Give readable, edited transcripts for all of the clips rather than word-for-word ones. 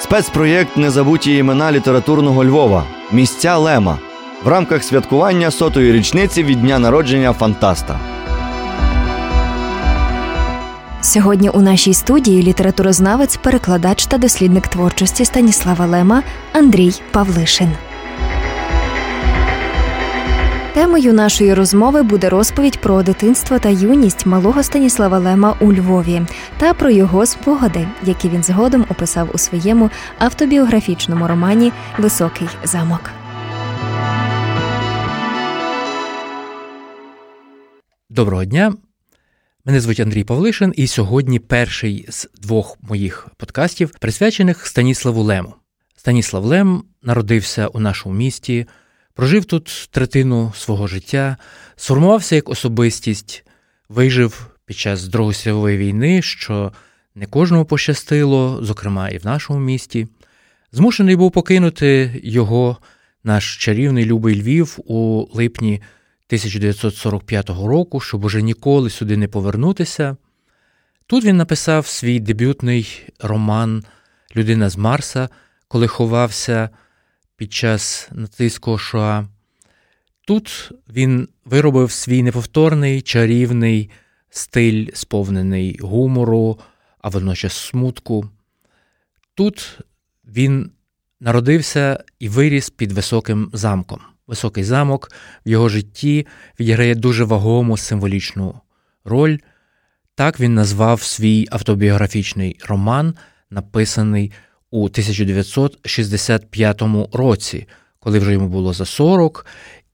Спецпроєкт «Незабуті імена літературного Львова. Місця Лема» в рамках святкування 100-ї річниці від дня народження фантаста. Сьогодні у нашій студії літературознавець, перекладач та дослідник творчості Станіслава Лема Андрій Павлишин. Темою нашої розмови буде розповідь про дитинство та юність малого Станіслава Лема у Львові та про його спогади, які він згодом описав у своєму автобіографічному романі «Високий замок». Доброго дня! Мене звуть Андрій Павлишин, і сьогодні перший з двох моїх подкастів, присвячених Станіславу Лему. Станіслав Лем народився у нашому місті, прожив тут третину свого життя, сформувався як особистість, вижив під час Другої світової війни, що не кожному пощастило, зокрема і в нашому місті. Змушений був покинути його, наш чарівний любий Львів, у липні 1945 року, щоб уже ніколи сюди не повернутися. Тут він написав свій дебютний роман «Людина з Марса», коли ховався під час нацистського Шоа. Тут він виробив свій неповторний, чарівний стиль, сповнений гумору, а водночас смутку. Тут він народився і виріс під Високим замком. Високий замок в його житті відіграє дуже вагому символічну роль. Так він назвав свій автобіографічний роман, написаний у 1965 році, коли вже йому було за 40,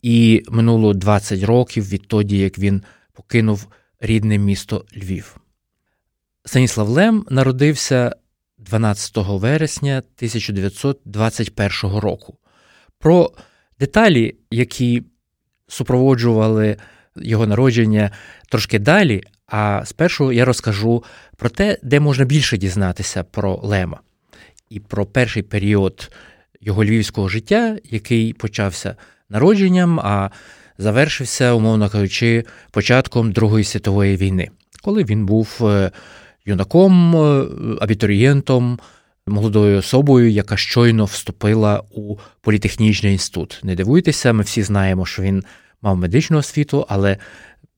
і минуло 20 років відтоді, як він покинув рідне місто Львів. Станіслав Лем народився 12 вересня 1921 року. Про деталі, які супроводжували його народження, трошки далі, а спершу я розкажу про те, де можна більше дізнатися про Лема і про перший період його львівського життя, який почався народженням, а завершився, умовно кажучи, початком Другої світової війни, коли він був юнаком, абітурієнтом, молодою особою, яка щойно вступила у політехнічний інститут. Не дивуйтеся, ми всі знаємо, що він мав медичну освіту, але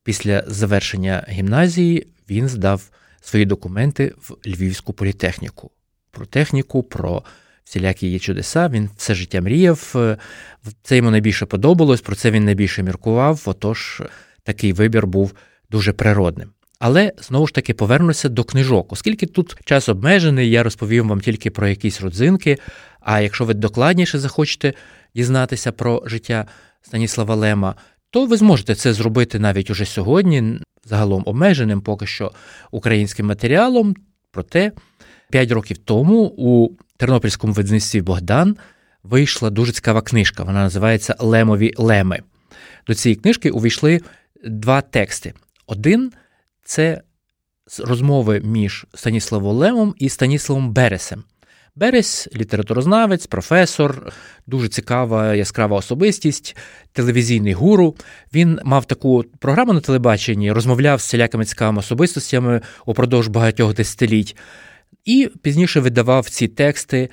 після завершення гімназії він здав свої документи в Львівську політехніку. Про техніку, про всілякі її чудеса він все життя мріяв, це йому найбільше подобалось, про це він найбільше міркував, отож такий вибір був дуже природним. Але, знову ж таки, повернуся до книжок. Оскільки тут час обмежений, я розповім вам тільки про якісь родзинки, а якщо ви докладніше захочете дізнатися про життя Станіслава Лема, то ви зможете це зробити навіть уже сьогодні, загалом обмеженим поки що українським матеріалом. Проте 5 років тому у тернопільському видавництві «Богдан» вийшла дуже цікава книжка, вона називається «Лемові леми». До цієї книжки увійшли два тексти. Один – це розмови між Станіславом Лемом і Станіславом Бересем. Берес – літературознавець, професор, дуже цікава, яскрава особистість, телевізійний гуру. Він мав таку програму на телебаченні, розмовляв з всілякими цікавими особистостями упродовж багатьох десятиліть. І пізніше видавав ці тексти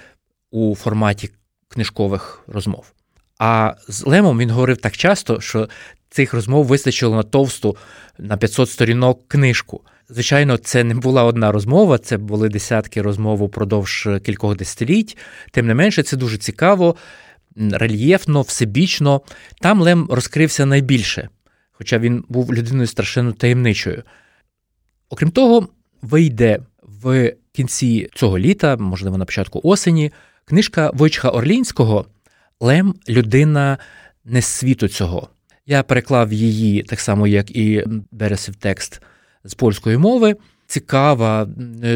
у форматі книжкових розмов. А з Лемом він говорив так часто, що цих розмов вистачило на товсту, на 500 сторінок книжку. Звичайно, це не була одна розмова, це були десятки розмов упродовж кількох десятиліть. Тим не менше, це дуже цікаво, рельєфно, всебічно. Там Лем розкрився найбільше, хоча він був людиною страшенно таємничою. Окрім того, вийде в кінці цього літа, можливо, на початку осені, книжка Войчиха Орлінського «Лем. Людина не з світу цього». Я переклав її, так само, як і Бересів текст, з польської мови. Цікава,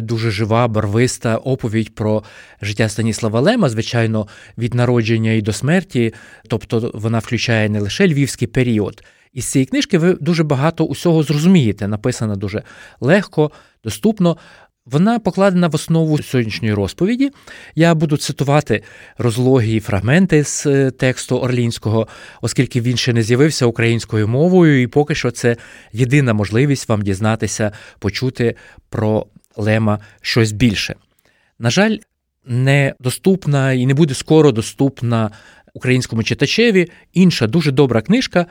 дуже жива, барвиста оповідь про життя Станіслава Лема, звичайно, від народження і до смерті, тобто вона включає не лише львівський період. Із цієї книжки ви дуже багато усього зрозумієте, написана дуже легко, доступно. Вона покладена в основу сьогоднішньої розповіді. Я буду цитувати розлоги і фрагменти з тексту Орлінського, оскільки він ще не з'явився українською мовою, і поки що це єдина можливість вам дізнатися, почути про Лема щось більше. На жаль, недоступна і не буде скоро доступна українському читачеві. Інша дуже добра книжка,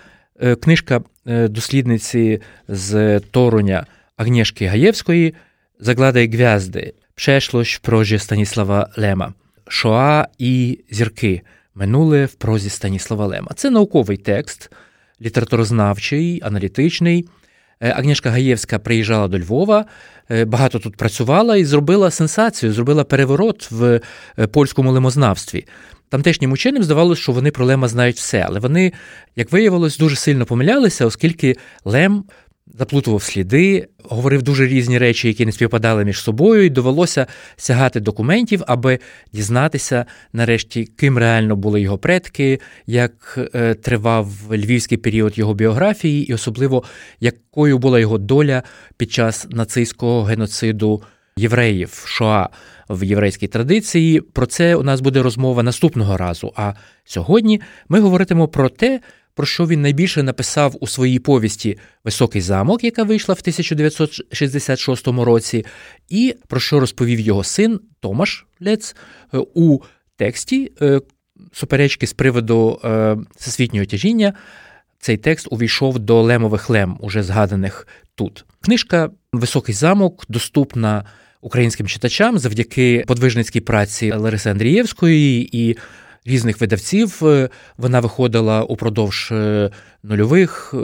книжка дослідниці з Торуня Агнєшки Гаєвської «Загладай гвязди. Пшешлощ в прозі Станіслава Лема. Шоа і зірки. Минуле в прозі Станіслава Лема». Це науковий текст, літературознавчий, аналітичний. Агнєшка Гаєвська приїжджала до Львова, багато тут працювала і зробила сенсацію, зробила переворот в польському лемознавстві. Тамтешнім ученим здавалося, що вони про Лема знають все, але вони, як виявилось, дуже сильно помилялися, оскільки Лем заплутував сліди, говорив дуже різні речі, які не співпадали між собою, і довелося сягати документів, аби дізнатися нарешті, ким реально були його предки, як тривав львівський період його біографії, і особливо, якою була його доля під час нацистського геноциду євреїв, Шоа в єврейській традиції. Про це у нас буде розмова наступного разу, а сьогодні ми говоритимо про те, про що він найбільше написав у своїй повісті «Високий замок», яка вийшла в 1966 році, і про що розповів його син Томаш Лец у тексті «Суперечки з приводу всесвітнього тяжіння». Цей текст увійшов до Лемових лем, уже згаданих тут. Книжка «Високий замок» доступна українським читачам завдяки подвижницькій праці Лариси Андрієвської і різних видавців. Вона виходила упродовж 2000-х,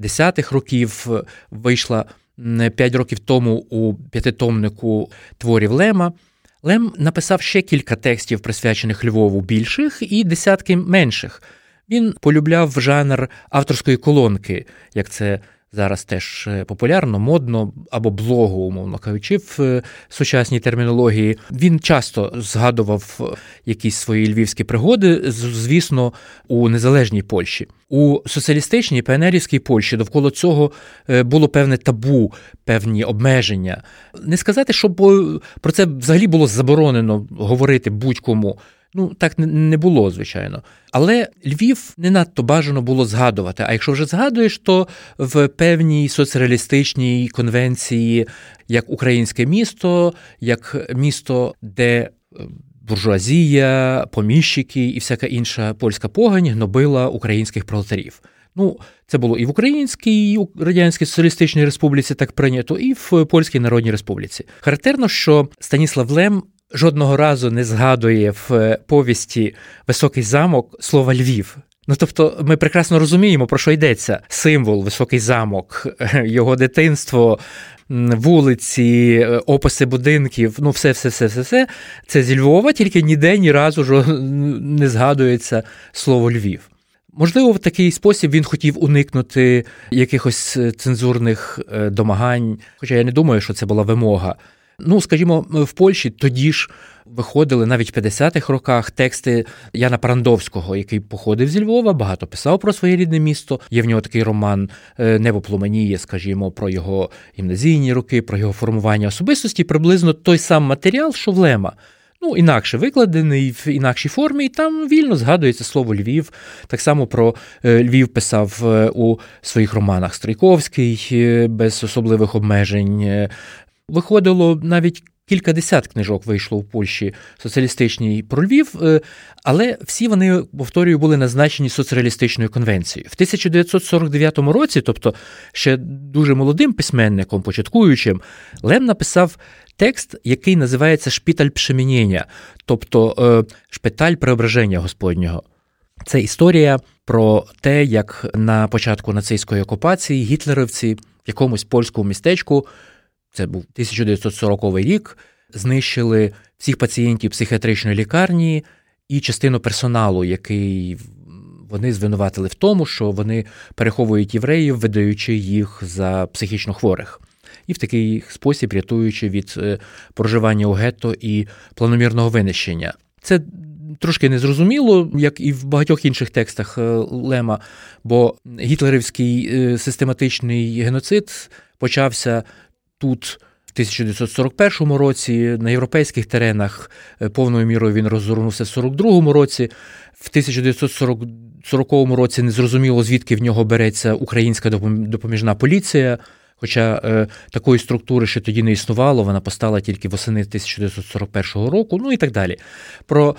2010-х років, вийшла 5 років тому у п'ятитомнику творів Лема. Лем написав ще кілька текстів, присвячених Львову, більших і десятки менших. Він полюбляв жанр авторської колонки, як це зараз теж популярно, модно, або блогу, умовно кажучи, в сучасній термінології. Він часто згадував якісь свої львівські пригоди, звісно, у незалежній Польщі. У соціалістичній, піонерівській Польщі довкола цього було певне табу, певні обмеження. Не сказати, що про це взагалі було заборонено говорити будь-кому. Ну, так не було, звичайно. Але Львів не надто бажано було згадувати. А якщо вже згадуєш, то в певній соцреалістичній конвенції, як українське місто, як місто, де буржуазія, поміщики і всяка інша польська погань гнобила українських пролетарів. Ну, це було і в Українській, і в Радянській Соціалістичній Республіці так прийнято, і в Польській Народній Республіці. Характерно, що Станіслав Лем жодного разу не згадує в повісті «Високий замок» слова «Львів». Ну, тобто, ми прекрасно розуміємо, про що йдеться. Символ, високий замок, його дитинство, вулиці, описи будинків, ну, все. Це зі Львова, тільки ніде ні разу ж не згадується слово «Львів». Можливо, в такий спосіб він хотів уникнути якихось цензурних домагань, хоча я не думаю, що це була вимога. Ну, скажімо, в Польщі тоді ж виходили навіть в 50-х роках тексти Яна Парандовського, який походив зі Львова, багато писав про своє рідне місто. Є в нього такий роман «Небо пломеніє», скажімо, про його гімназійні роки, про його формування особистості. Приблизно той сам матеріал, що в Лема. Ну, інакше викладений, в інакшій формі, і там вільно згадується слово «Львів». Так само про Львів писав у своїх романах Стрийковський, без особливих обмежень. Виходило навіть кілька десят книжок вийшло в Польщі соціалістичній про Львів, але всі вони, повторюю, були назначені соцреалістичною конвенцією. В 1949 році, тобто ще дуже молодим письменником, початкуючим, Лем написав текст, який називається «Шпіталь пшемінєння», тобто «Шпиталь преображення Господнього». Це історія про те, як на початку нацистської окупації гітлерівці в якомусь польському містечку, це був 1940 рік, знищили всіх пацієнтів психіатричної лікарні і частину персоналу, який вони звинуватили в тому, що вони переховують євреїв, видаючи їх за психічно хворих. І в такий спосіб рятуючи від проживання у гетто і планомірного винищення. Це трошки незрозуміло, як і в багатьох інших текстах Лема, бо гітлерівський систематичний геноцид почався тут в 1941 році, на європейських теренах, повною мірою він розгорнувся в 1942 році. В 1940 році незрозуміло, звідки в нього береться українська допоміжна поліція, Хоча такої структури ще тоді не існувало, вона постала тільки восени 1941 року, ну і так далі. Про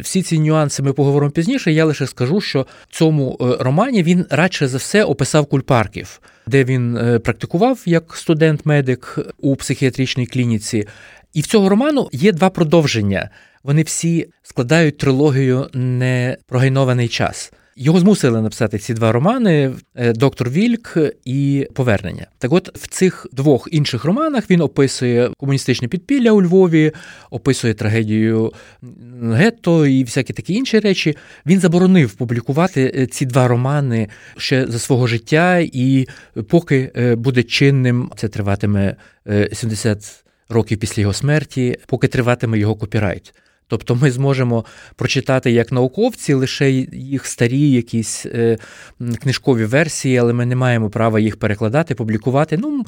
всі ці нюанси ми поговоримо пізніше, я лише скажу, що в цьому романі він радше за все описав Кульпарків, де він практикував як студент-медик у психіатричній клініці. І в цього роману є два продовження. Вони всі складають трилогію «Непрогайнований час». Його змусили написати ці два романи «Доктор Вільк» і «Повернення». Так от, в цих двох інших романах він описує комуністичне підпілля у Львові, описує трагедію гетто і всякі такі інші речі. Він заборонив публікувати ці два романи ще за свого життя, і поки буде чинним, це триватиме 70 років після його смерті, поки триватиме його копірайт. Тобто ми зможемо прочитати як науковці лише їх старі якісь книжкові версії, але ми не маємо права їх перекладати, публікувати. Ну,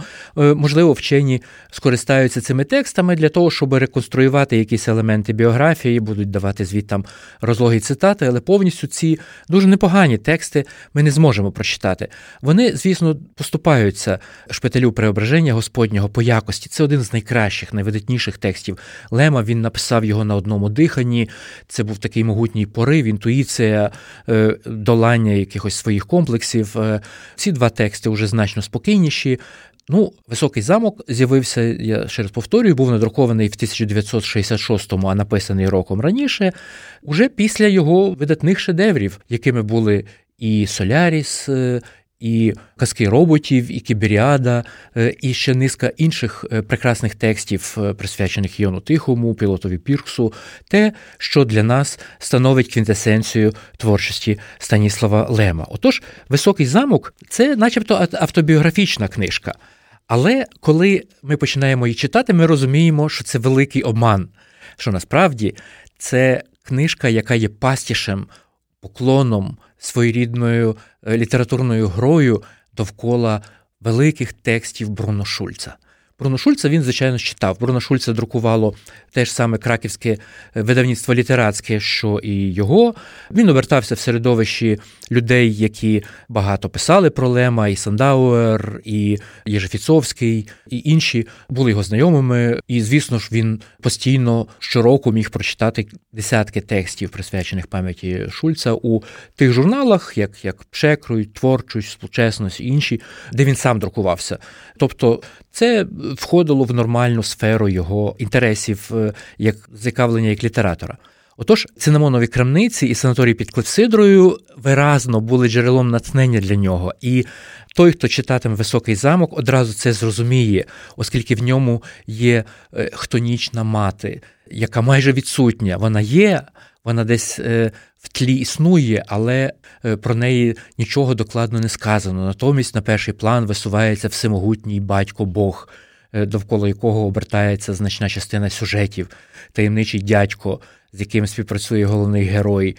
можливо, вчені скористаються цими текстами для того, щоб реконструювати якісь елементи біографії, будуть давати звідти там розлоги цитати, але повністю ці дуже непогані тексти ми не зможемо прочитати. Вони, звісно, поступаються шпиталю Преображення Господнього по якості. Це один з найкращих, найвидатніших текстів Лема, він написав його на одному диханні, це був такий могутній порив, інтуїція, долання якихось своїх комплексів. Ці два тексти вже значно спокійніші. Ну, «Високий замок» з'явився, я ще раз повторюю, був надрукований в 1966-му, а написаний роком раніше, уже після його видатних шедеврів, якими були і «Соляріс», і «Казки роботів», і «Кіберіада», і ще низка інших прекрасних текстів, присвячених Іону Тихому, пілотові Пірксу, те, що для нас становить квінтесенцію творчості Станіслава Лема. Отож, «Високий замок» – це начебто автобіографічна книжка, але коли ми починаємо її читати, ми розуміємо, що це великий обман, що насправді це книжка, яка є пастішем, поклоном, своєрідною літературною грою довкола великих текстів Бруно Шульца. Бруно Шульца він, звичайно, читав. Бруно Шульца друкувало те ж саме краківське видавництво літератське, що і його. Він обертався в середовищі людей, які багато писали про Лема, і Сандауер, і Єжефіцовський, і інші були його знайомими. І, звісно ж, він постійно щороку міг прочитати десятки текстів, присвячених пам'яті Шульца у тих журналах, як «Пшекруй», «Творчусь», «Сполучесність» і інші, де він сам друкувався. Тобто це входило в нормальну сферу його інтересів як зацікавлення як літератора. Отож, «Цинамонові крамниці» і «Санаторій під Клепсидрою» виразно були джерелом натхнення для нього. І той, хто читатиме «Високий замок», одразу це зрозуміє, оскільки в ньому є хтонічна мати, яка майже відсутня. Вона є, вона десь в тлі існує, але про неї нічого докладно не сказано. Натомість на перший план висувається всемогутній батько-бог, довкола якого обертається значна частина сюжетів, таємничий дядько, з яким співпрацює головний герой,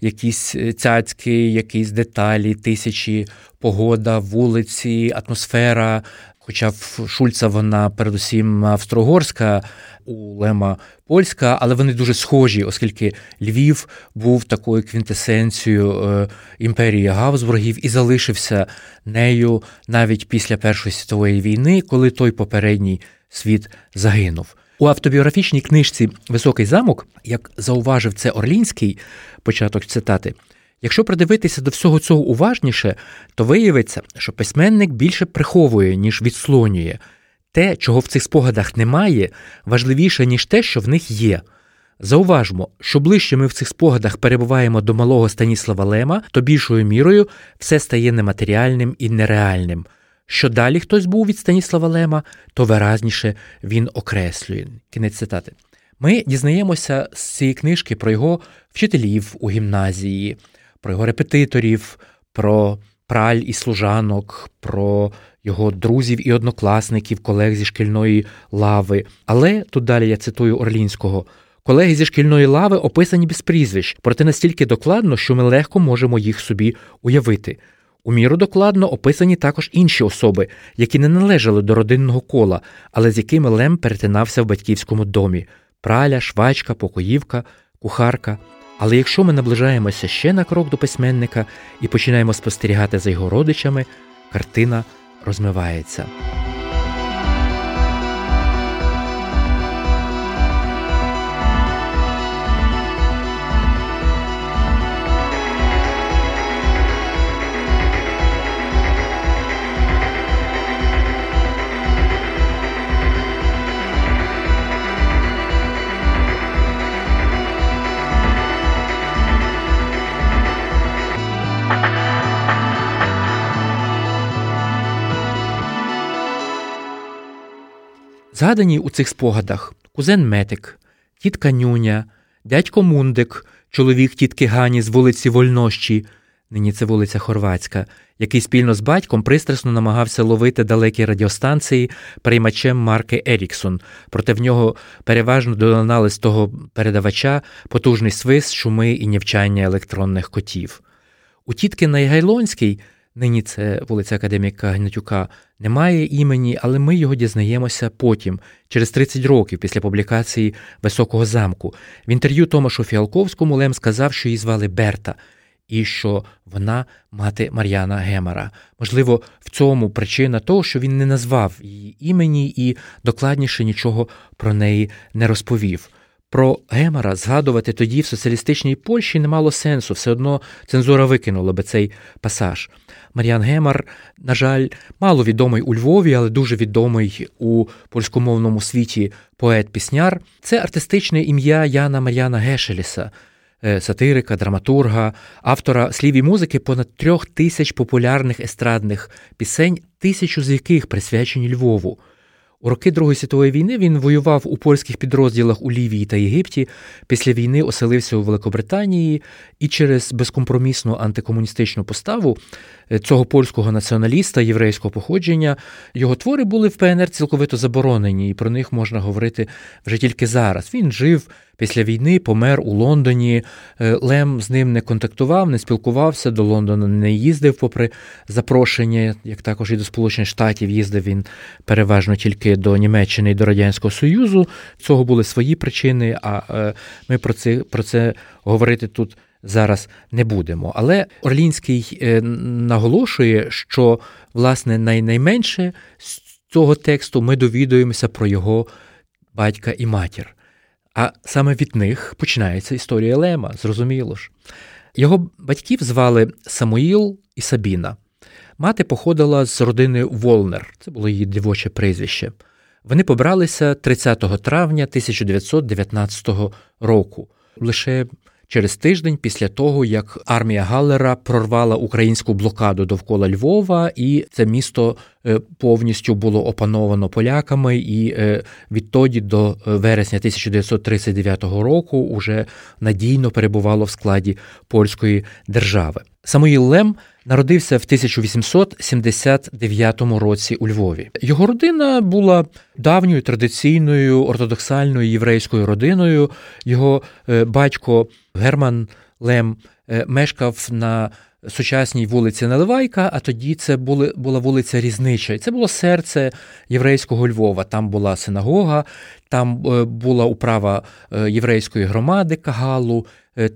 якісь цяцьки, якісь деталі, тисячі, погода, вулиці, атмосфера. Хоча в Шульца вона передусім австро-угорська, у Лема польська, але вони дуже схожі, оскільки Львів був такою квінтесенцією імперії Габсбургів і залишився нею навіть після Першої світової війни, коли той попередній світ загинув. У автобіографічній книжці «Високий замок», як зауважив це Орлінський, початок цитати, якщо придивитися до всього цього уважніше, то виявиться, що письменник більше приховує, ніж відслонює. Те, чого в цих спогадах немає, важливіше, ніж те, що в них є. Зауважмо, що ближче ми в цих спогадах перебуваємо до малого Станіслава Лема, то більшою мірою все стає нематеріальним і нереальним. Що далі хтось був від Станіслава Лема, то виразніше він окреслює. Кінець цитати. Ми дізнаємося з цієї книжки про його вчителів у гімназії, про його репетиторів, про праль і служанок, про його друзів і однокласників, колег зі шкільної лави. Але, тут далі я цитую Орлінського, колеги зі шкільної лави описані без прізвищ, проте настільки докладно, що ми легко можемо їх собі уявити. У міру докладно описані також інші особи, які не належали до родинного кола, але з якими Лем перетинався в батьківському домі. Праля, швачка, покоївка, кухарка. Але якщо ми наближаємося ще на крок до письменника і починаємо спостерігати за його родичами, картина розмивається. Згадані у цих спогадах кузен Метик, тітка Нюня, дядько Мундик, чоловік тітки Гані з вулиці Вольнощі, нині це вулиця Хорватська, який спільно з батьком пристрасно намагався ловити далекі радіостанції приймачем марки «Еріксон», проте в нього переважно долинали з того передавача потужний свист, шуми і нявчання електронних котів. У тітки Найгайлонській, нині це вулиця Академіка Гнатюка, немає імені, але ми його дізнаємося потім, через 30 років після публікації «Високого замку». В інтерв'ю Томашу Фіалковському Лем сказав, що її звали Берта, і що вона мати Мар'яна Гемера. Можливо, в цьому причина того, що він не назвав її імені і докладніше нічого про неї не розповів. Про Гемера згадувати тоді в соціалістичній Польщі не мало сенсу, все одно цензура викинула би цей пасаж. Мар'ян Гемер, на жаль, мало відомий у Львові, але дуже відомий у польськомовному світі поет-пісняр. Це артистичне ім'я Яна Мар'яна Гешеліса, сатирика, драматурга, автора слів і музики понад 3000 популярних естрадних пісень, 1000 з яких присвячені Львову. У роки Другої світової війни він воював у польських підрозділах у Лівії та Єгипті, після війни оселився у Великобританії і через безкомпромісну антикомуністичну поставу цього польського націоналіста єврейського походження його твори були в ПНР цілковито заборонені, і про них можна говорити вже тільки зараз. Він жив після війни, помер у Лондоні, Лем з ним не контактував, не спілкувався, до Лондона не їздив попри запрошення, як також і до Сполучених Штатів їздив він переважно тільки до Німеччини і до Радянського Союзу. Цього були свої причини, а ми про це говорити тут зараз не будемо. Але Орлінський наголошує, що, власне, найменше з цього тексту ми довідуємося про його батька і матір. А саме від них починається історія Лема, зрозуміло ж. Його батьків звали Самуїл і Сабіна. Мати походила з родини Волнер, це було її дівоче прізвище. Вони побралися 30 травня 1919 року, лише через тиждень після того, як армія Галлера прорвала українську блокаду довкола Львова, і це місто повністю було опановано поляками, і відтоді до вересня 1939 року уже надійно перебувало в складі польської держави. Самуїл Лем народився в 1879 році у Львові. Його родина була давньою традиційною ортодоксальною єврейською родиною. Його батько Герман Лем мешкав на сучасній вулиці Наливайка, а тоді це була вулиця Різнича. Це було серце єврейського Львова. Там була синагога, там була управа єврейської громади Кагалу,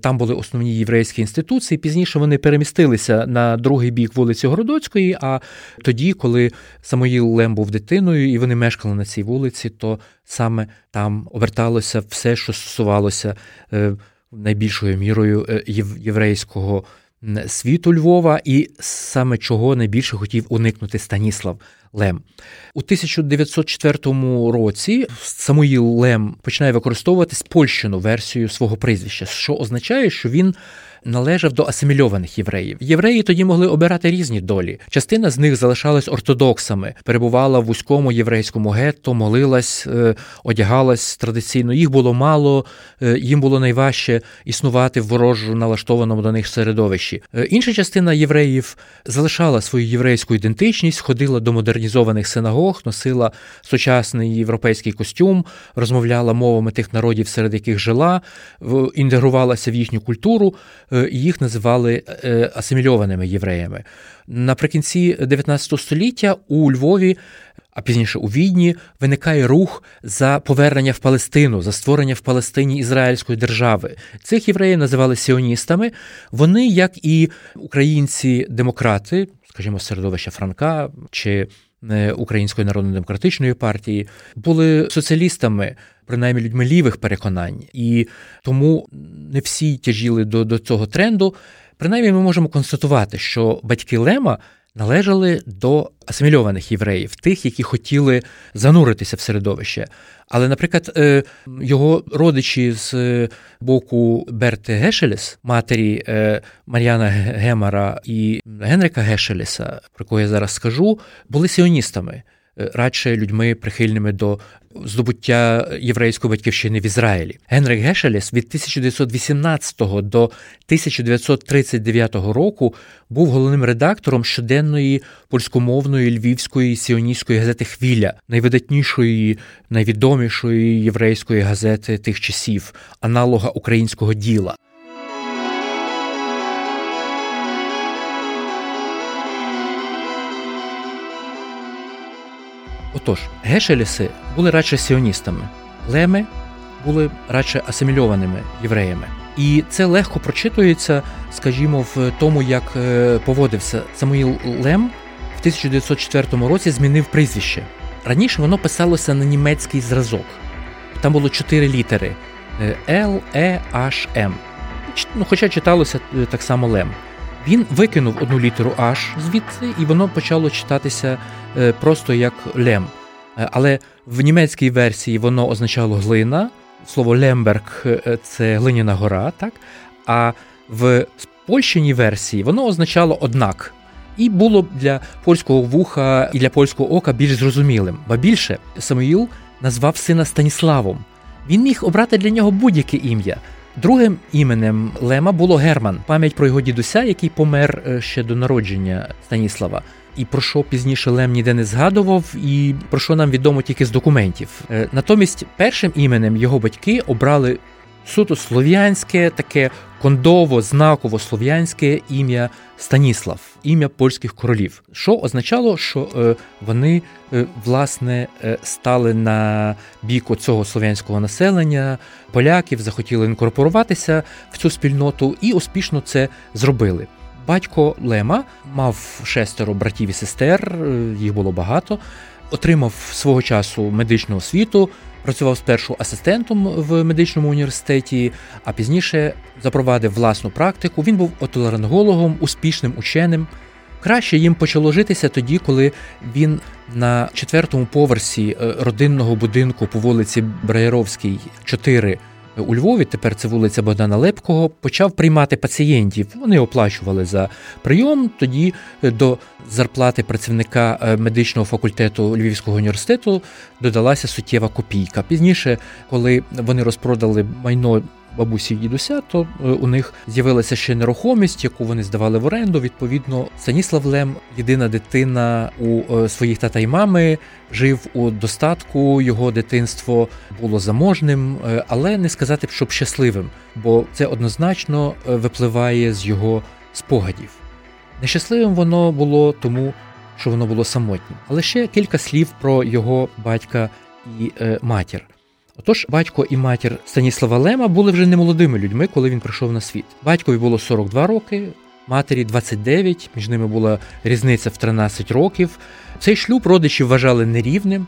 там були основні єврейські інституції. Пізніше вони перемістилися на другий бік вулиці Городоцької, а тоді, коли Самуїл Лем був дитиною і вони мешкали на цій вулиці, то саме там оберталося все, що стосувалося найбільшою мірою єврейського світу Львова, і саме чого найбільше хотів уникнути Станіслав Лем. У 1904 році Самуїл Лем починає використовувати спольщену версію свого прізвища, що означає, що він належав до асимільованих євреїв. Євреї тоді могли обирати різні долі. Частина з них залишалась ортодоксами, перебувала в вузькому єврейському гетто, молилась, одягалась традиційно. Їх було мало, їм було найважче існувати в ворожо налаштованому до них середовищі. Інша частина євреїв залишала свою єврейську ідентичність, ходила до модернізованих синагог, носила сучасний європейський костюм, розмовляла мовами тих народів, серед яких жила, інтегрувалася в їхню культуру. їх називали асимільованими євреями. Наприкінці 19 століття у Львові, а пізніше у Відні, виникає рух за повернення в Палестину, за створення в Палестині ізраїльської держави. Цих євреїв називали сіоністами. Вони, як і українці-демократи, скажімо, середовища Франка чи Української народно-демократичної партії, були соціалістами, принаймні людьми лівих переконань. І тому не всі тяжіли до цього тренду. Принаймні ми можемо констатувати, що батьки Лема належали до асимільованих євреїв, тих, які хотіли зануритися в середовище. Але, наприклад, його родичі з боку Берти Гешелес, матері Мар'яна Гемара і Генріка Гешелеса, про кого я зараз скажу, були сіоністами, радше людьми прихильними до здобуття єврейської батьківщини в Ізраїлі. Генрік Гешелес від 1918 до 1939 року був головним редактором щоденної польськомовної львівської сіоністської газети «Хвіля», найвидатнішої, найвідомішої єврейської газети тих часів, аналога українського «Діла». Отож, гешелеси були радше сіоністами, леми були радше асимільованими євреями. І це легко прочитується, скажімо, в тому, як поводився Самуїл Лем в 1904 році змінив прізвище. Раніше воно писалося на німецький зразок. Там було 4 літери – L-E-H-M. Хоча читалося так само Лем. Він викинув одну літеру «H» звідси, і воно почало читатися просто як «Лем». Але в німецькій версії воно означало «глина», слово «Лемберг» – це глиняна гора, так? А в польщиній версії воно означало «однак». І було б для польського вуха і для польського ока більш зрозумілим. Ба більше, Самуїл назвав сина Станіславом. Він міг обрати для нього будь-яке ім'я. Другим іменем Лема було Герман, пам'ять про його дідуся, який помер ще до народження Станіслава. І про що пізніше Лем ніде не згадував, і про що нам відомо тільки з документів. Натомість першим іменем його батьки обрали суто слов'янське, таке кондово, знаково слов'янське ім'я Станіслав, ім'я польських королів, що означало, що вони, власне, стали на бік цього слов'янського населення, поляків, захотіли інкорпоруватися в цю спільноту і успішно це зробили. Батько Лема мав 6 братів і сестер, їх було багато, отримав свого часу медичну освіту, працював спершу асистентом в медичному університеті, а пізніше запровадив власну практику. Він був отоларингологом, успішним ученим. Краще їм почало житися тоді, коли він на 4-му поверсі родинного будинку по вулиці Браєровській, 4, у Львові, тепер це вулиця Богдана Лепкого, почав приймати пацієнтів. Вони оплачували за прийом. Тоді до зарплати працівника медичного факультету Львівського університету додалася суттєва копійка. Пізніше, коли вони розпродали майно бабусі і дідуся, то у них з'явилася ще нерухомість, яку вони здавали в оренду. Відповідно, Станіслав Лем, єдина дитина у своїх тата й мами, жив у достатку, його дитинство було заможним, але не сказати б, щоб щасливим, бо це однозначно випливає з його спогадів. Нещасливим воно було тому, що воно було самотнім. Але ще кілька слів про його батька і матір. Отож, батько і матір Станіслава Лема були вже немолодими людьми, коли він прийшов на світ. Батькові було 42 роки, матері 29, між ними була різниця в 13 років. Цей шлюб родичі вважали нерівним,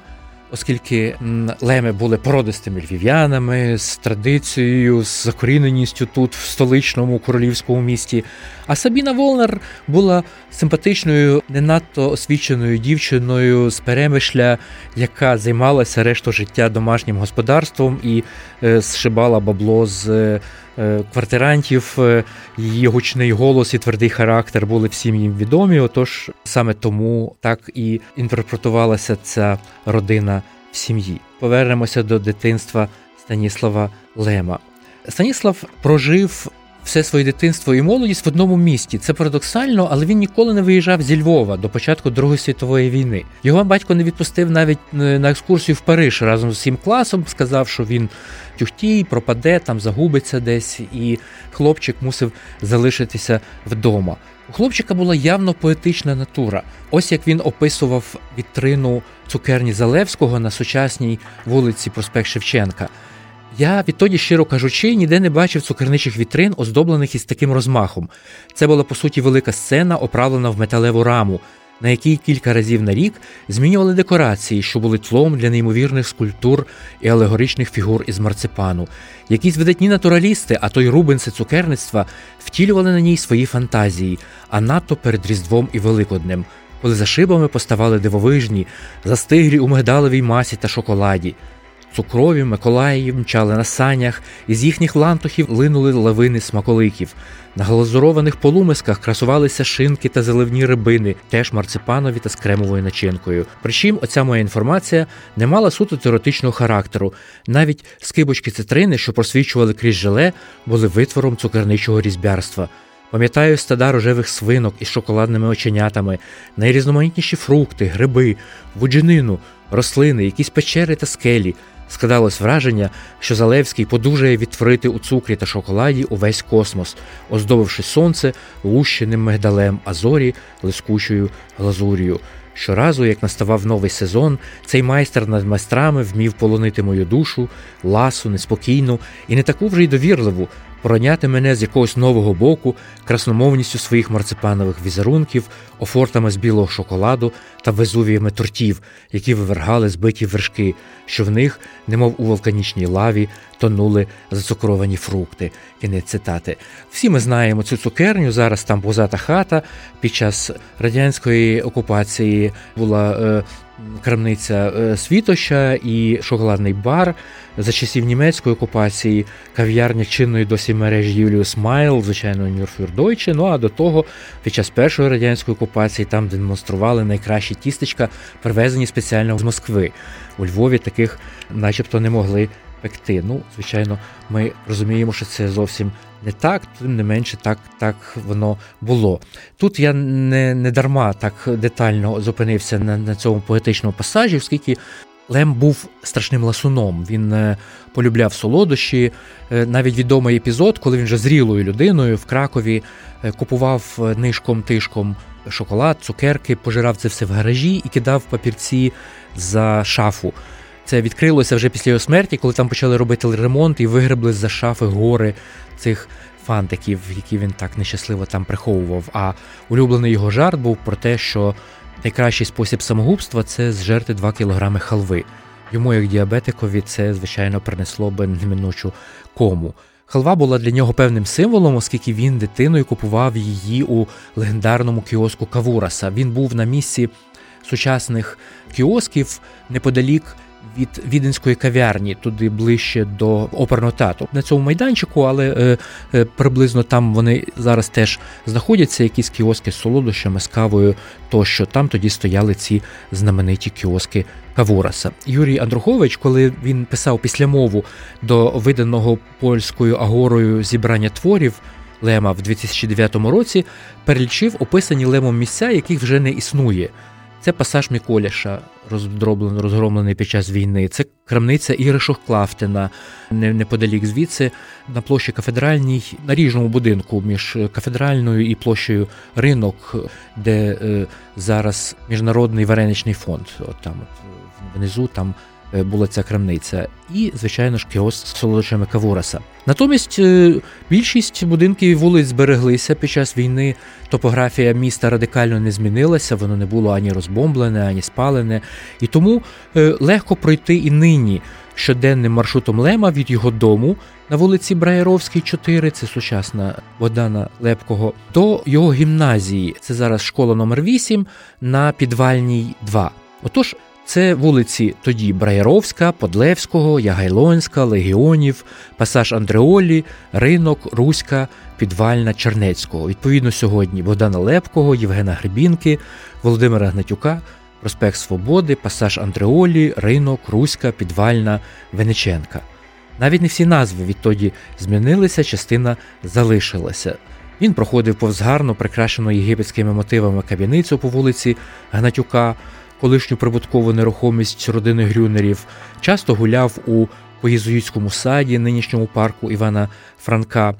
оскільки Леми були породистими львів'янами, з традицією, з закоріненістю тут, в столичному королівському місті. А Сабіна Волнер була симпатичною, не надто освіченою дівчиною з Перемишля, яка займалася решту життя домашнім господарством і зшибала бабло з квартирантів. Її гучний голос і твердий характер були всім їм відомі, отож саме тому так і інтерпретувалася ця родина в сім'ї. Повернемося до дитинства Станіслава Лема. Станіслав прожив все своє дитинство і молодість в одному місті. Це парадоксально, але він ніколи не виїжджав зі Львова до початку Другої світової війни. Його батько не відпустив навіть на екскурсію в Париж разом з усім класом, сказав, що він тюхтій, пропаде, там загубиться десь, і хлопчик мусив залишитися вдома. У хлопчика була явно поетична натура. Ось як він описував вітрину цукерні Залевського на сучасній вулиці Проспект Шевченка. Я відтоді, щиро кажучи, ніде не бачив цукерничих вітрин, оздоблених із таким розмахом. Це була, по суті, велика сцена, оправлена в металеву раму, на якій кілька разів на рік змінювали декорації, що були тлом для неймовірних скульптур і алегоричних фігур із марципану. Якісь видатні натуралісти, а то й рубенси цукерництва, втілювали на ній свої фантазії, а надто перед Різдвом і Великоднем, коли за шибами поставали дивовижні, застиглі у мигдалевій масі та шоколаді. Цукрові Миколаї мчали на санях, із їхніх лантухів линули лавини смаколиків. На глазурованих полумисках красувалися шинки та заливні рибини, теж марципанові та з кремовою начинкою. Причому оця моя інформація не мала суто теоретичного характеру. Навіть скибочки цитрини, що просвічували крізь желе, були витвором цукерничого різьбярства. Пам'ятаю стада рожевих свинок із шоколадними оченятами, найрізноманітніші фрукти, гриби, вуджинину, рослини, якісь печери та скелі. Складалось враження, що Залевський подужає відтворити у цукрі та шоколаді увесь космос, оздобивши сонце лущеним мигдалем, а зорі – лискучою глазур'ю. Щоразу, як наставав новий сезон, цей майстер над майстрами вмів полонити мою душу, ласу, неспокійну і не таку вже й довірливу, пороняти мене з якогось нового боку красномовністю своїх марципанових візерунків, офортами з білого шоколаду та везувіями тортів, які вивергали збиті вершки, що в них, немов у вулканічній лаві, тонули зацукровані фрукти. Кінець цитати. Всі ми знаємо цю цукерню, зараз там позата хата, під час радянської окупації була крамниця Світоща і шоколадний бар. За часів німецької окупації кав'ярня чинної досі мережі Юліус Майл, звичайно, Нюрфюрдойче. Ну а до того, під час першої радянської окупації, там демонстрували найкращі тістечка, привезені спеціально з Москви. У Львові таких начебто не могли пекти. Ну, звичайно, ми розуміємо, що це зовсім не так, тим не менше так воно було. Тут я не дарма так детально зупинився на цьому поетичному пасажі, оскільки Лем був страшним ласуном. Він полюбляв солодощі. Навіть відомий епізод, коли він вже зрілою людиною в Кракові купував нишком-тишком шоколад, цукерки, пожирав це все в гаражі і кидав папірці за шафу. Це відкрилося вже після його смерті, коли там почали робити ремонт і вигребли з-за шафи гори цих фантиків, які він так нещасливо там приховував. А улюблений його жарт був про те, що найкращий спосіб самогубства – це зжерти 2 кілограми халви. Йому, як діабетикові, це, звичайно, принесло би неминучу кому. Халва була для нього певним символом, оскільки він дитиною купував її у легендарному кіоску Кавураса. Він був на місці сучасних кіосків неподалік від Віденської кав'ярні, туди ближче до оперного театру. На цьому майданчику, але приблизно там вони зараз теж знаходяться, якісь кіоски з солодощами, з кавою тощо. Там тоді стояли ці знамениті кіоски Кавураса. Юрій Андрухович, коли він писав післямову до виданого польською агорою зібрання творів Лема в 2009 році, перелічив описані Лемом місця, яких вже не існує. Це пасаж Миколяша, розгромлений під час війни. Це крамниця Іри Шохклафтина, неподалік звідси, на площі Кафедральній, на ріжному будинку між Кафедральною і площею Ринок, де зараз Міжнародний вареничний фонд. От там от, внизу там була ця крамниця. І, звичайно ж, кіоск з солодощами Кавураса. Натомість більшість будинків і вулиць збереглися під час війни. Топографія міста радикально не змінилася, воно не було ані розбомблене, ані спалене. І тому легко пройти і нині щоденним маршрутом Лема від його дому на вулиці Браєровській, 4, це сучасна Богдана Лепкого, до його гімназії. Це зараз школа номер 8 на Підвальній 2. Отож, це вулиці тоді Браєровська, Подлевського, Ягайлонська, Легіонів, пасаж Андреолі, Ринок, Руська, Підвальна, Чернецького. Відповідно, сьогодні Богдана Лепкого, Євгена Гребінки, Володимира Гнатюка, проспект Свободи, пасаж Андреолі, Ринок, Руська, Підвальна, Вениченка. Навіть не всі назви відтоді змінилися, частина залишилася. Він проходив повз гарно прикрашену єгипетськими мотивами каб'яницю по вулиці Гнатюка, колишню прибуткову нерухомість родини Грюнерів, часто гуляв у поєзуїтському саді, нинішньому парку Івана Франка.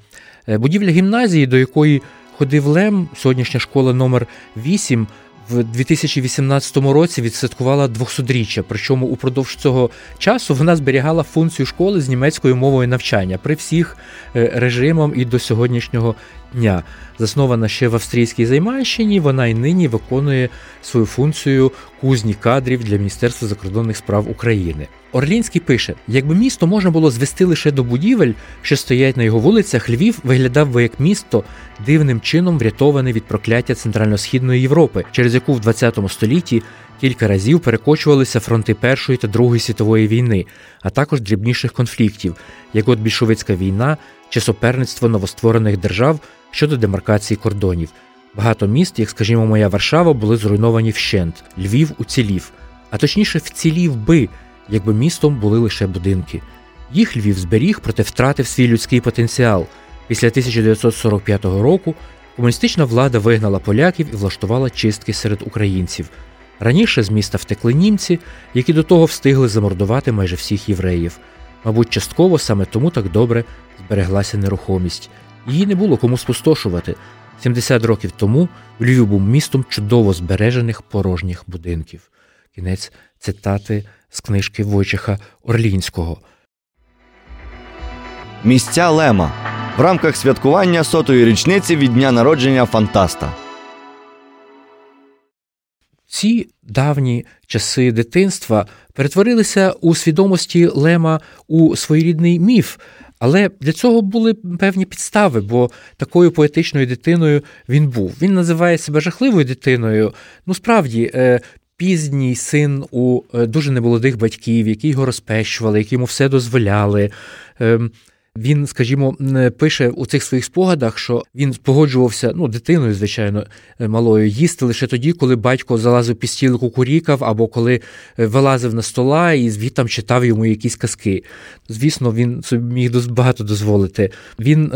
Будівля гімназії, до якої ходив Лем, сьогоднішня школа номер 8, в 2018 році відсвяткувала 200-річчя, причому упродовж цього часу вона зберігала функцію школи з німецькою мовою навчання при всіх режимах і до сьогоднішнього дня. Заснована ще в австрійській Займанщині, вона і нині виконує свою функцію кузні кадрів для Міністерства закордонних справ України. Орлінський пише, якби місто можна було звести лише до будівель, що стоять на його вулицях, Львів виглядав би як місто, дивним чином врятоване від прокляття Центрально-Східної Європи, через яку в 20 столітті кілька разів перекочувалися фронти Першої та Другої світової війни, а також дрібніших конфліктів, як от більшовицька війна чи суперництво новостворених держав щодо демаркації кордонів. Багато міст, як, скажімо, моя Варшава, були зруйновані вщент, Львів уцілів, а точніше вцілів би, якби містом були лише будинки. Їх Львів зберіг, проте втратив свій людський потенціал. Після 1945 року комуністична влада вигнала поляків і влаштувала чистки серед українців. Раніше з міста втекли німці, які до того встигли замордувати майже всіх євреїв. Мабуть, частково саме тому так добре збереглася нерухомість. Її не було кому спустошувати. 70 років тому Львів був містом чудово збережених порожніх будинків. Кінець цитати з книжки Войцеха Орлінського. Місця Лема в рамках святкування 100-ї річниці від дня народження фантаста. Ці давні часи дитинства перетворилися у свідомості Лема у своєрідний міф, але для цього були певні підстави, бо такою поетичною дитиною він був. Він називає себе жахливою дитиною, справді, пізній син у дуже немолодих батьків, які його розпещували, які йому все дозволяли. Він, скажімо, пише у цих своїх спогадах, що він погоджувався, дитиною, звичайно, малою, їсти лише тоді, коли батько залазив під стіл, кукурікав, або коли вилазив на стола і звідтам читав йому якісь казки. Звісно, він собі міг багато дозволити. Він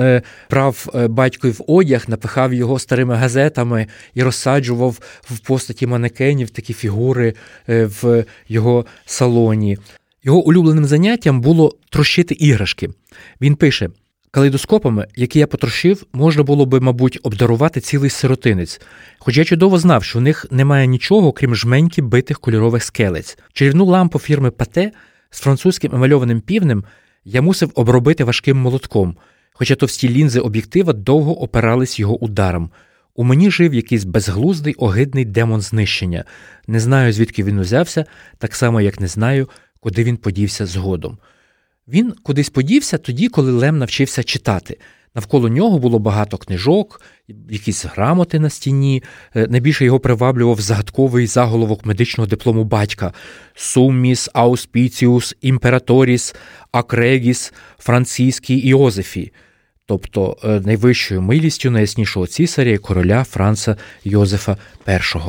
брав батьків одяг, напихав його старими газетами і розсаджував в постаті манекенів такі фігури в його салоні. Його улюбленим заняттям було трощити іграшки. Він пише, калейдоскопами, які я потрощив, можна було би, мабуть, обдарувати цілий сиротинець. Хоч я чудово знав, що в них немає нічого, крім жменьки битих кольорових скелець. Чарівну лампу фірми Пате з французьким емальованим півнем я мусив обробити важким молотком, хоча товсті лінзи об'єктива довго опирались його ударом. У мені жив якийсь безглуздий, огидний демон знищення. Не знаю, звідки він узявся, так само, як не знаю, куди він подівся згодом. Він кудись подівся тоді, коли Лем навчився читати. Навколо нього було багато книжок, якісь грамоти на стіні. Найбільше його приваблював загадковий заголовок медичного диплому батька. «Сумміс ауспіціус імператоріс акрегіс франційській Іозефі», тобто найвищою милістю найяснішого цісаря і короля Франца Йозефа І.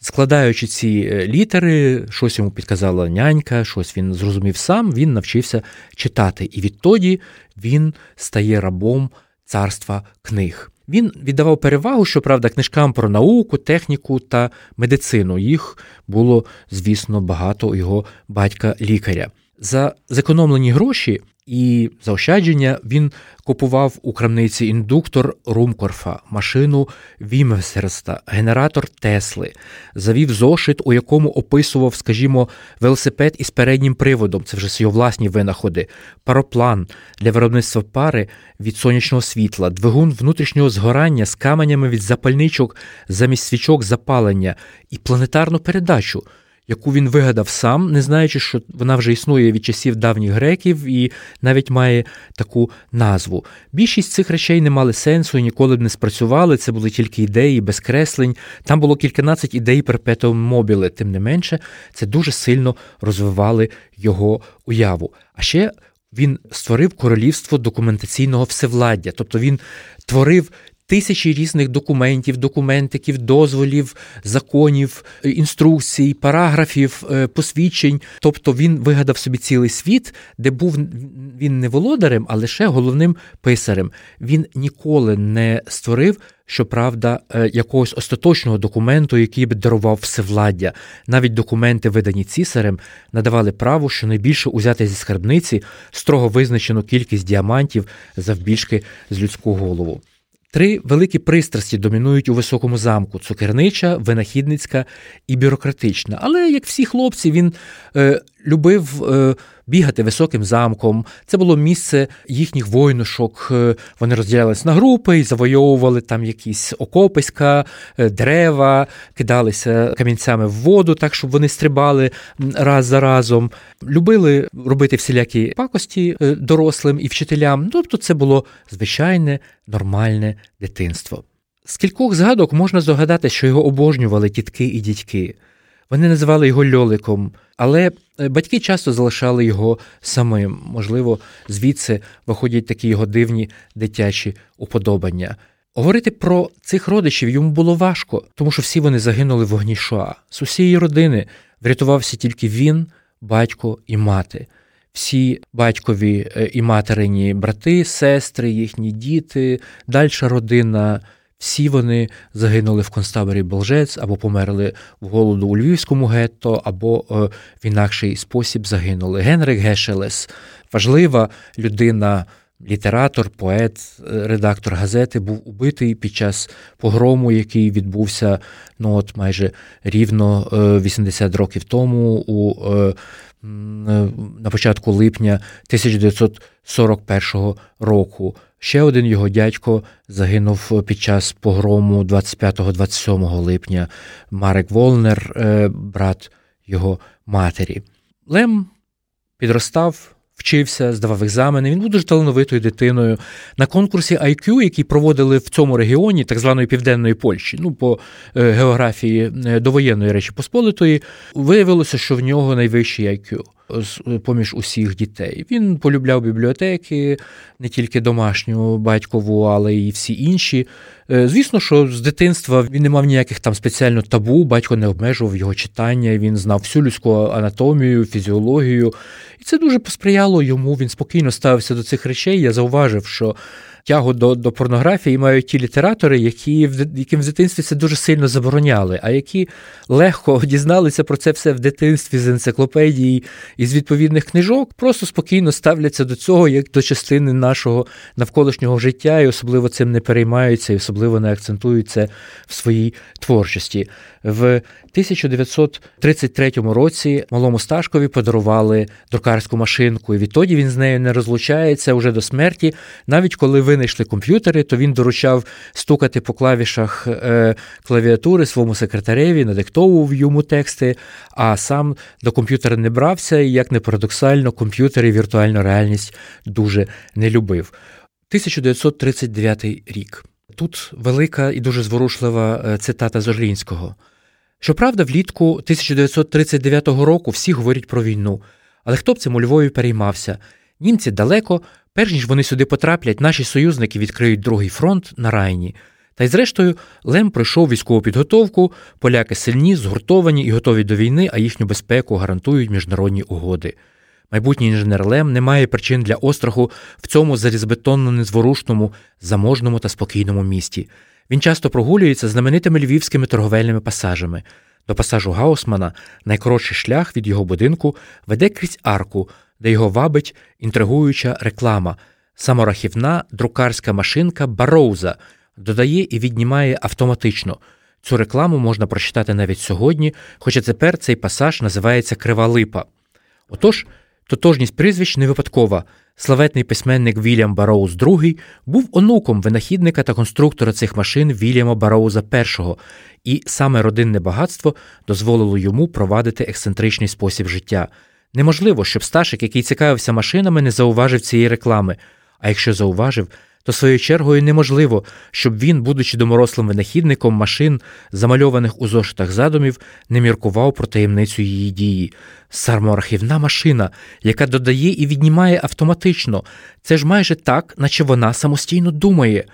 Складаючи ці літери, щось йому підказала нянька, щось він зрозумів сам, він навчився читати. І відтоді він стає рабом царства книг. Він віддавав перевагу, щоправда, книжкам про науку, техніку та медицину. Їх було, звісно, багато у його батька-лікаря. За зекономлені гроші і заощадження він купував у крамниці індуктор Румкорфа, машину Вімсерста, генератор Тесли, завів зошит, у якому описував, скажімо, велосипед із переднім приводом, це вже його власні винаходи, пароплан для виробництва пари від сонячного світла, двигун внутрішнього згорання з каменями від запальничок замість свічок запалення і планетарну передачу, яку він вигадав сам, не знаючи, що вона вже існує від часів давніх греків і навіть має таку назву. Більшість цих речей не мали сенсу і ніколи б не спрацювали, це були тільки ідеї без креслень, там було кільканадцять ідей перпетуум мобіле, тим не менше, це дуже сильно розвивали його уяву. А ще він створив королівство документаційного всевладдя, тобто він творив тисячі різних документів, документиків, дозволів, законів, інструкцій, параграфів, посвідчень. Тобто він вигадав собі цілий світ, де був він не володарем, а лише головним писарем. Він ніколи не створив, щоправда, якогось остаточного документу, який б дарував всевладдя. Навіть документи, видані цісарем, надавали право щонайбільше узяти зі скарбниці строго визначену кількість діамантів завбільшки з людську голову. Три великі пристрасті домінують у Високому замку – цукернича, винахідницька і бюрократична. Але, як всі хлопці, він любив бігати Високим замком. Це було місце їхніх войнушок. Вони розділялись на групи і завойовували там якісь окописька, дерева, кидалися камінцями в воду, так, щоб вони стрибали раз за разом. Любили робити всілякі пакості дорослим і вчителям. Тобто це було звичайне, нормальне дитинство. З кількох згадок можна здогадати, що його обожнювали тітки і дідьки. Вони називали його льоликом, але батьки часто залишали його самим. Можливо, звідси виходять такі його дивні дитячі уподобання. Говорити про цих родичів йому було важко, тому що всі вони загинули в вогні Шоа. З усієї родини врятувався тільки він, батько і мати. Всі батькові і материні брати, сестри, їхні діти, дальша родина – всі вони загинули в концтаборі Белжец, або померли в голоду у львівському гетто, або в інакший спосіб загинули. Генрих Гешелес, важлива людина, літератор, поет, редактор газети, був убитий під час погрому, який відбувся майже рівно 80 років тому, на початку липня 1941 року. Ще один його дядько загинув під час погрому 25-27 липня. Марек Волнер, брат його матері. Лем підростав, вчився, здавав екзамени. Він був дуже талановитою дитиною. На конкурсі IQ, який проводили в цьому регіоні, так званої Південної Польщі, по географії довоєнної Речі Посполитої, виявилося, що в нього найвищий IQ поміж усіх дітей. Він полюбляв бібліотеки, не тільки домашню, батькову, але й всі інші. Звісно, що з дитинства він не мав ніяких там спеціально табу, батько не обмежував його читання, він знав всю людську анатомію, фізіологію. І це дуже посприяло йому, він спокійно ставився до цих речей. Я зауважив, що тягу до порнографії мають ті літератори, яким в дитинстві це дуже сильно забороняли, а які легко дізналися про це все в дитинстві з енциклопедії і з відповідних книжок, просто спокійно ставляться до цього як до частини нашого навколишнього життя і особливо цим не переймаються, і особливо не акцентують це в своїй творчості. В 1933 році малому Сташкові подарували друкарську машинку, і відтоді він з нею не розлучається уже до смерті. Навіть коли винайшли комп'ютери, то він доручав стукати по клавішах клавіатури своєму секретареві, надиктовував йому тексти, а сам до комп'ютера не брався, і, як не парадоксально, комп'ютери і віртуальну реальність дуже не любив. 1939 рік. Тут велика і дуже зворушлива цитата з Орлінського. Щоправда, влітку 1939 року всі говорять про війну. Але хто б цим у Львові переймався? Німці далеко, перш ніж вони сюди потраплять, наші союзники відкриють другий фронт на Райні. Та й зрештою Лем пройшов військову підготовку, поляки сильні, згуртовані і готові до війни, а їхню безпеку гарантують міжнародні угоди. Майбутній інженер Лем не має причин для остраху в цьому залізобетонно-незворушному, заможному та спокійному місті. Він часто прогулюється знаменитими львівськими торговельними пасажами. До пасажу Гаусмана найкоротший шлях від його будинку веде крізь арку, де його вабить інтригуюча реклама. Саморахівна друкарська машинка «Бароуза» додає і віднімає автоматично. Цю рекламу можна прочитати навіть сьогодні, хоча тепер цей пасаж називається «Крива липа». Отож, тотожність прізвищ не випадкова. Славетний письменник Вільям Бароуз II був онуком винахідника та конструктора цих машин Вільяма Бароуза I, і саме родинне багатство дозволило йому провадити ексцентричний спосіб життя. Неможливо, щоб Сташик, який цікавився машинами, не зауважив цієї реклами. А якщо зауважив, то своєю чергою неможливо, щоб він, будучи доморослим винахідником машин, замальованих у зошитах задумів, не міркував про таємницю її дії. Самоархівна машина, яка додає і віднімає автоматично. Це ж майже так, наче вона самостійно думає.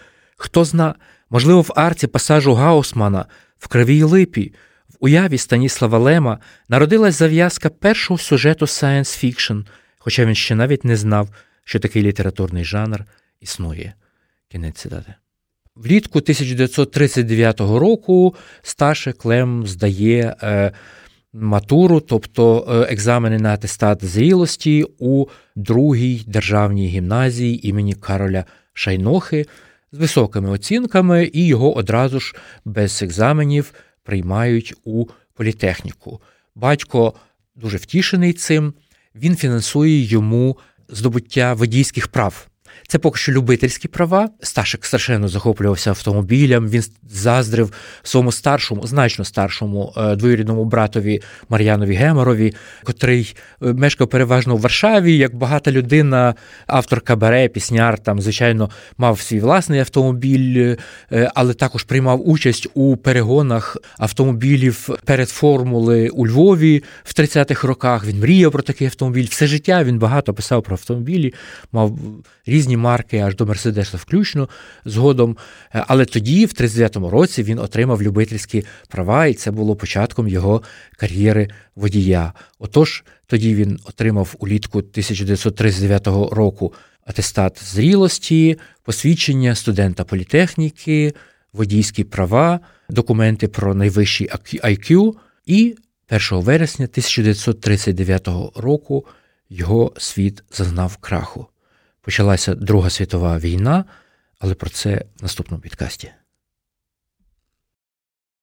Хто зна, можливо, в арці пасажу Гаусмана, в Кривій липі, в уяві Станіслава Лема народилась зав'язка першого сюжету сайенс-фікшн, хоча він ще навіть не знав, що такий літературний жанр існує. Кінець цитати. Влітку 1939 року Сташик Лем здає матуру, тобто екзамени на атестат зрілості у другій державній гімназії імені Кароля Шайнохи з високими оцінками, і його одразу ж без екзаменів приймають у політехніку. Батько дуже втішений цим, він фінансує йому здобуття водійських прав. Це поки що любительські права. Сташик страшенно захоплювався автомобілем, він заздрив своєму старшому, значно старшому двоюрідному братові Мар'янові Гемерові, котрий мешкав переважно в Варшаві, як багата людина, автор кабаре, пісняр, там, звичайно, мав свій власний автомобіль, але також приймав участь у перегонах автомобілів перед формули у Львові в 30-х роках. Він мріяв про такий автомобіль. Все життя він багато писав про автомобілі, мав різні марки, аж до Мерседеса включно згодом. Але тоді, в 1939 році, він отримав любительські права, і це було початком його кар'єри водія. Отож, тоді він отримав улітку 1939 року атестат зрілості, посвідчення студента політехніки, водійські права, документи про найвищий IQ, і 1 вересня 1939 року його світ зазнав краху. Почалася Друга світова війна, але про це в наступному підкасті.